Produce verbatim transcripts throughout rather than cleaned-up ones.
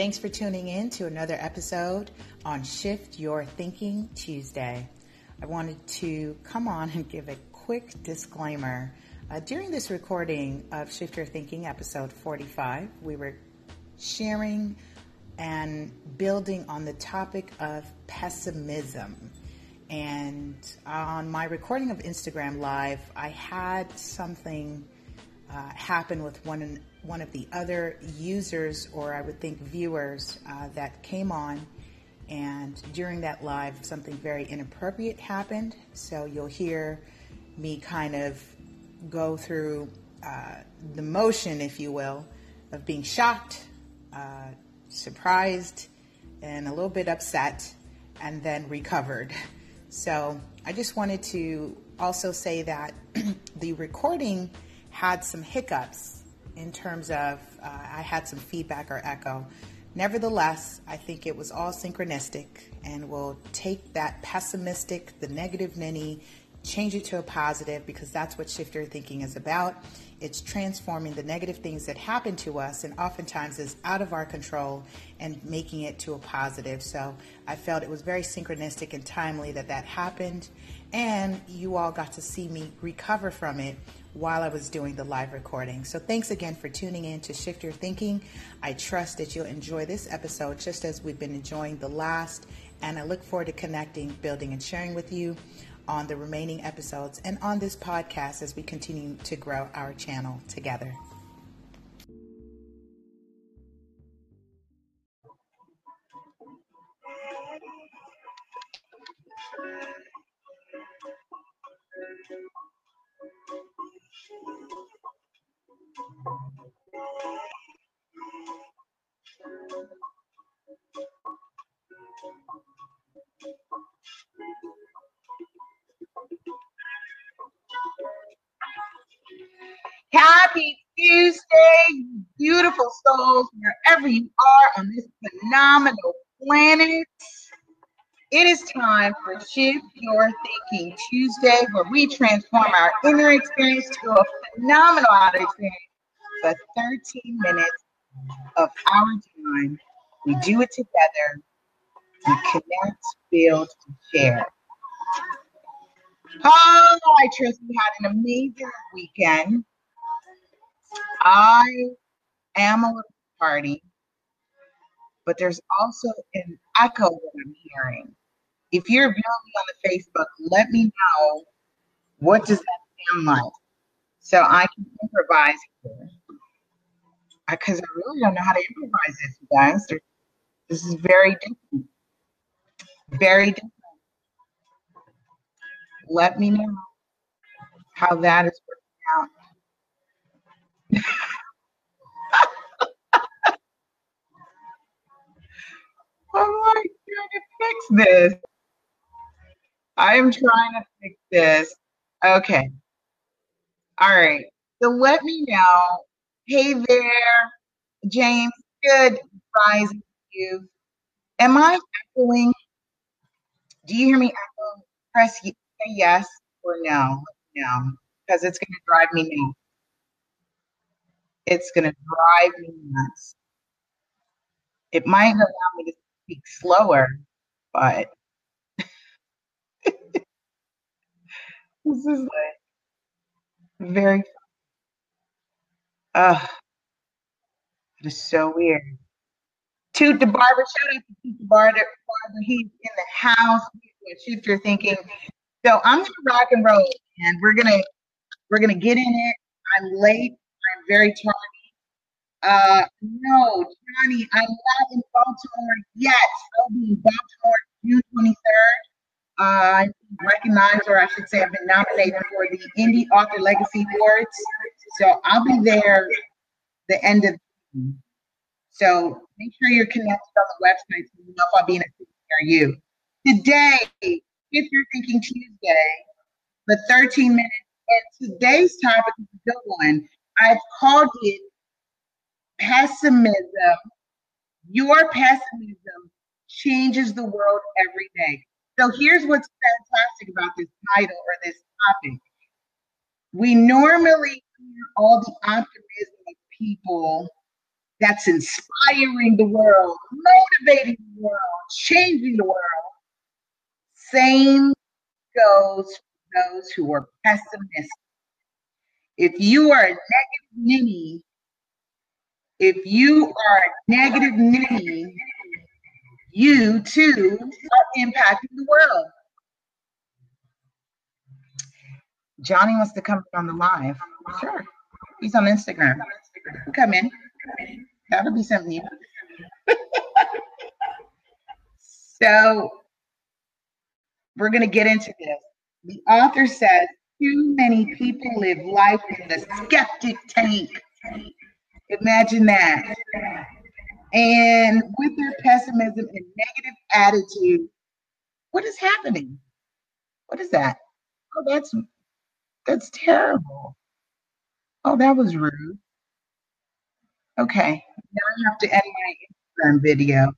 Thanks for tuning in to another episode on Shift Your Thinking Tuesday. I wanted to come on and give a quick disclaimer. Uh, during this recording of Shift Your Thinking episode forty-five, we were sharing and building on the topic of pessimism. And on my recording of Instagram Live, I had something uh, happen with one one of the other users, or I would think viewers, uh, that came on. And during that live, something very inappropriate happened. So you'll hear me kind of go through uh, the motion, if you will, of being shocked, uh, surprised, and a little bit upset, and then recovered. So I just wanted to also say that the recording had some hiccups in terms of uh, I had some feedback or echo. Nevertheless, I think it was all synchronistic, and we'll take that pessimistic, the negative ninny, change it to a positive, because that's what Shift Your Thinking is about. It's transforming the negative things that happen to us and oftentimes is out of our control and making it to a positive. So I felt it was very synchronistic and timely that that happened. And you all got to see me recover from it while I was doing the live recording. So thanks again for tuning in to Shift Your Thinking. I trust that you'll enjoy this episode just as we've been enjoying the last. And I look forward to connecting, building, and sharing with you on the remaining episodes and on this podcast as we continue to grow our channel together. Happy Tuesday, beautiful souls, wherever you are on this phenomenal planet. It is time for Shift Your Thinking Tuesday, where we transform our inner experience to a phenomenal outer experience for thirteen minutes of our time. We do it together. We connect, build, and share. Oh, I trust we had an amazing weekend. I am a little party, but there's also an echo that I'm hearing. If you're viewing me on the Facebook, let me know, what does that sound like so I can improvise here, because I really don't know how to improvise this, you guys. This is very different. Very different. Let me know how that is working out. I'm like trying to fix this. I am trying to fix this. Okay. All right. So let me know. Hey there, James. Good advice to you. Am I echoing? Do you hear me echoing? Press say yes or no. No, because it's going to drive me nuts. It's going to drive me nuts. It might allow me to speak slower, but this is like very, ugh, it is so weird. Toot the Barber, shout out to Toot the Barber, he's in the house, Shift Your Thinking. So I'm going to rock and roll, and we're going to, we're going to get in it. I'm late. I'm very tardy. Uh, no, Johnny, I'm not in Baltimore yet. I'll be in Baltimore June twenty-third. Uh, I'm recognized, or I should say I've been nominated for the Indie Author Legacy Awards. So I'll be there the end of June. So make sure you're connected on the website so you know if I'll be in a city near you. Today, if you're thinking Tuesday, for thirteen minutes, and today's topic is a good one. I've called it pessimism. Your pessimism changes the world every day. So here's what's fantastic about this title or this topic. We normally hear all the optimism of people that's inspiring the world, motivating the world, changing the world. Same goes for those who are pessimistic. If you are a negative ninny, if you are a negative ninny, you too are impacting the world. Johnny wants to come on the live. Sure. He's on Instagram. Come in. That'll be something new. So we're going to get into this. The author says, too many people live life in the skeptic tank. Imagine that. And with their pessimism and negative attitude, what is happening? What is that? Oh, that's that's terrible. Oh, that was rude. Okay, now I have to edit my Instagram video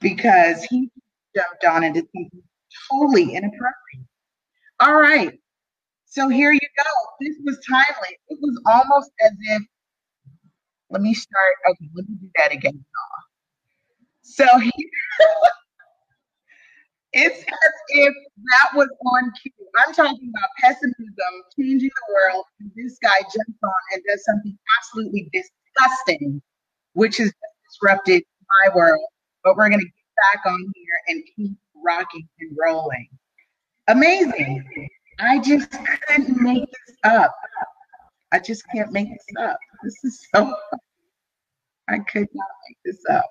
because he jumped on and did something totally inappropriate. All right, so here you go. This was timely. It was almost as if, let me start. Okay, let me do that again. So here, it's as if that was on cue. I'm talking about pessimism, changing the world, and this guy jumps on and does something absolutely disgusting, which has disrupted my world. But we're going to get back on here and keep rocking and rolling. Amazing. I just couldn't make this up. I just can't make this up. This is so funny. I could not make this up.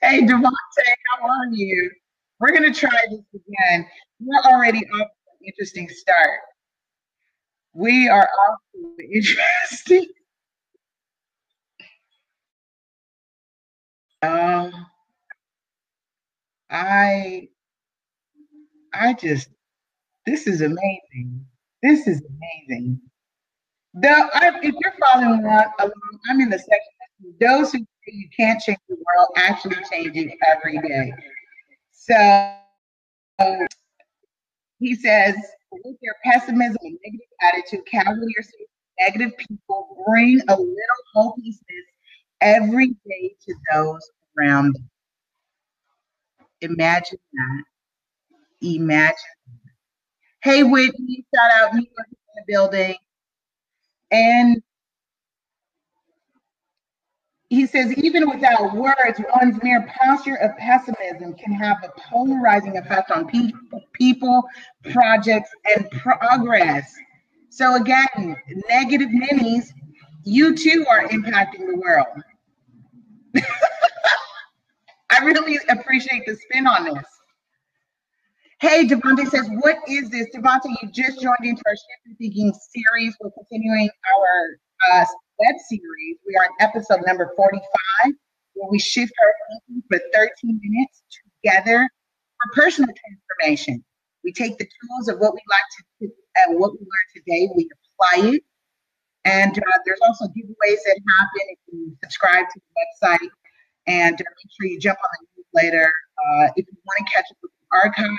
Hey, Devontae, how are you? We're going to try this again. We're already off to an interesting start. We are off to an interesting. Um, I, I just, this is amazing. This is amazing. The, I, if you're following along, I'm in the section. Those who you can't change the world, actually change it every day. So he says, with your pessimism and negative attitude, cavalier, negative people bring a little hopelessness every day to those around you. Imagine that. Imagine that. Hey, Whitney, shout out New York in the building. And he says, even without words, one's mere posture of pessimism can have a polarizing effect on pe people, projects, and progress. So again, negative ninnies, you too are impacting the world. I really appreciate the spin on this. Hey, Devontae says, what is this? Devontae, you just joined into our Shift Your Thinking series. We're continuing our uh, web series. We are on episode number forty-five, where we shift our thinking for thirteen minutes together for personal transformation. We take the tools of what we like to and uh, what we learn today, we apply it. And uh, there's also giveaways that happen if you subscribe to the website, and uh, make sure you jump on the newsletter uh, if you want to catch up with the archive.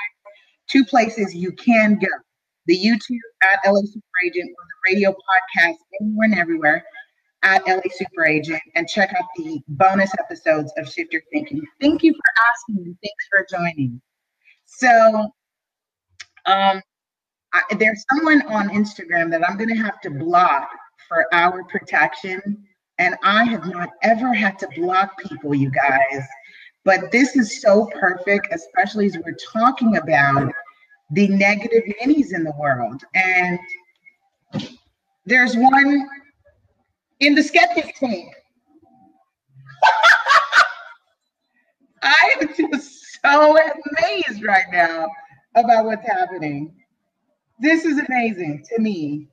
Two places you can go: the YouTube at L A Super Agent, or the radio podcast anywhere and everywhere at L A Super Agent, and check out the bonus episodes of Shift Your Thinking. Thank you for asking and thanks for joining. So um, I, there's someone on Instagram that I'm going to have to block for our protection, and I have not ever had to block people, you guys. But this is so perfect, especially as we're talking about the negative ninnies in the world. And there's one in the skeptic tank. I am just so amazed right now about what's happening. This is amazing to me.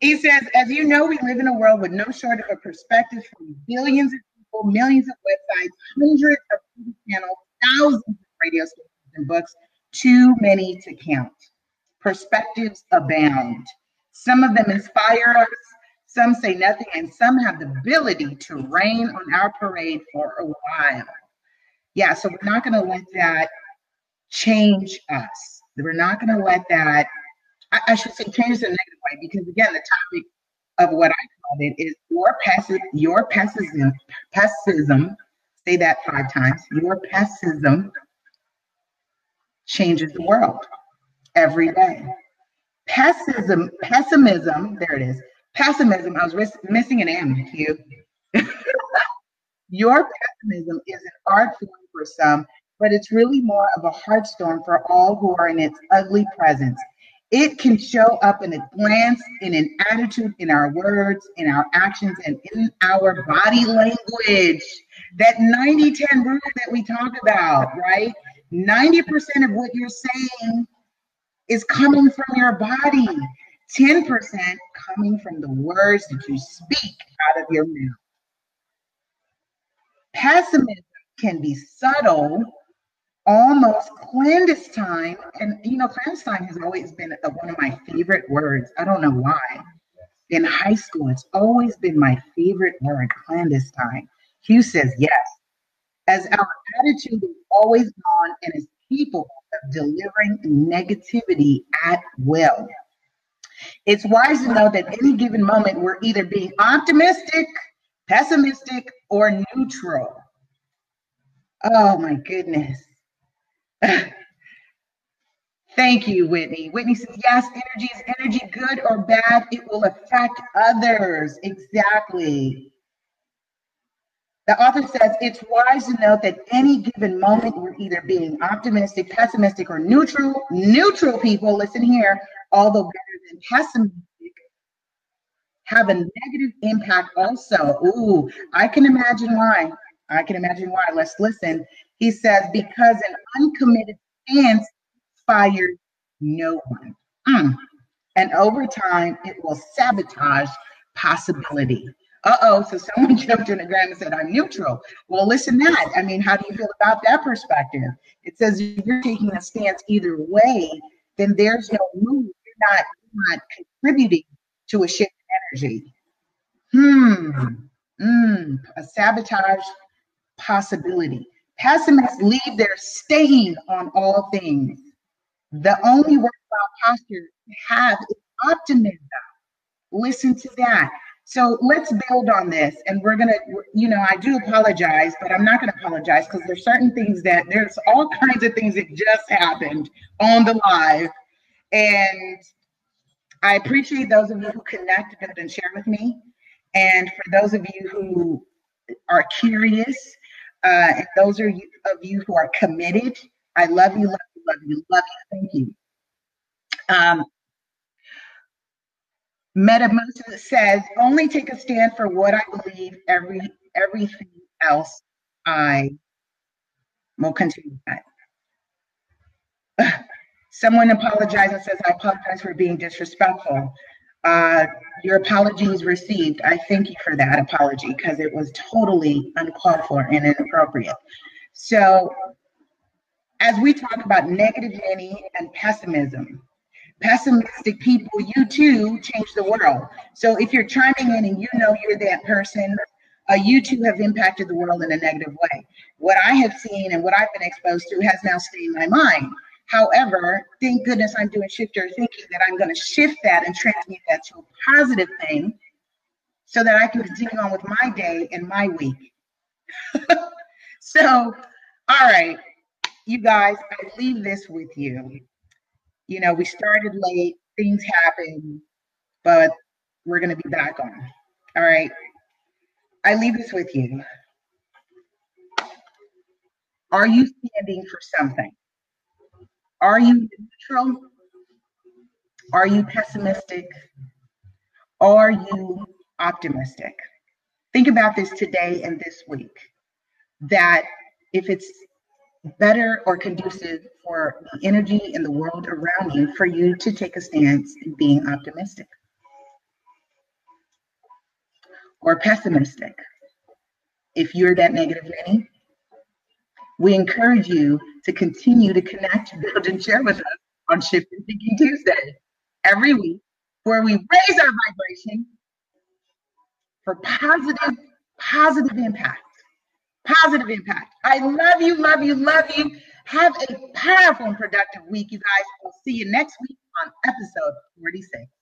He says, as you know, we live in a world with no short of a perspective from billions of people, millions of websites, hundreds of T V channels, thousands of radio stations and books. Too many to count. Perspectives abound. Some of them inspire us, some say nothing, and some have the ability to rain on our parade for a while. Yeah, so we're not going to let that change us. We're not going to let that I, I should say change this in a negative way, because again, the topic of what I called it is your passive, your pessimism, pessimism, say that five times, your pessimism changes the world every day. Pessimism, pessimism, there it is. Pessimism, I was risk, missing an M, Q. Your pessimism is an art form for some, but it's really more of a heartstorm for all who are in its ugly presence. It can show up in a glance, in an attitude, in our words, in our actions, and in our body language. That ninety ten rule that we talk about, right? ninety percent of what you're saying is coming from your body. ten percent coming from the words that you speak out of your mouth. Pessimism can be subtle, almost clandestine. And, you know, clandestine has always been a, one of my favorite words. I don't know why. In high school, it's always been my favorite word, clandestine. Hugh says yes. As our attitude is always on and is capable of delivering negativity at will. It's wise to know that any given moment, we're either being optimistic, pessimistic, or neutral. Oh my goodness. Thank you, Whitney. Whitney says, yes, energy is energy, good or bad, it will affect others. Exactly. The author says, it's wise to note that any given moment, we're either being optimistic, pessimistic, or neutral. Neutral people, listen here, although better than pessimistic, have a negative impact also. Ooh, I can imagine why. I can imagine why. Let's listen. He says, because an uncommitted stance inspires no one. Mm. And over time, it will sabotage possibility. Uh-oh, so someone jumped in the ground and said, I'm neutral. Well, listen to that. I mean, how do you feel about that perspective? It says if you're taking a stance either way, then there's no move. You're not, you're not contributing to a shift in energy. Hmm. Mm. A sabotage possibility. Pessimists leave their stain on all things. The only worthwhile posture to have is optimism. Listen to that. So let's build on this, and we're gonna, you know, I do apologize, but I'm not gonna apologize because there's certain things that there's all kinds of things that just happened on the live, and I appreciate those of you who connected and share with me, and for those of you who are curious, uh, and those are you, of you who are committed, I love you, love you, love you, love you. Thank you. Um, Metamosa says, only take a stand for what I believe, every everything else I will continue that. Someone apologizes and says, I apologize for being disrespectful. Uh, your apology is received. I thank you for that apology because it was totally uncalled for and inappropriate. So as we talk about negative nanny and pessimism, pessimistic people, you too change the world. So if you're chiming in and you know you're that person, uh, you too have impacted the world in a negative way. What I have seen and what I've been exposed to has now stained my mind. However, thank goodness I'm doing Shift Your Thinking, that I'm going to shift that and transmute that to a positive thing so that I can continue on with my day and my week. So, all right, you guys, I leave this with you. You know, we started late, things happen, but we're going to be back on. All right. I leave this with you. Are you standing for something? Are you neutral? Are you pessimistic? Are you optimistic? Think about this today and this week, that if it's better or conducive for the energy and the world around you for you to take a stance in being optimistic or pessimistic. If you're that negative nanny, we encourage you to continue to connect, build, and share with us on Shift Your Thinking Tuesday every week, where we raise our vibration for positive, positive impact. Positive impact. I love you, love you, love you. Have a powerful and productive week, you guys. We'll see you next week. on episode forty-six.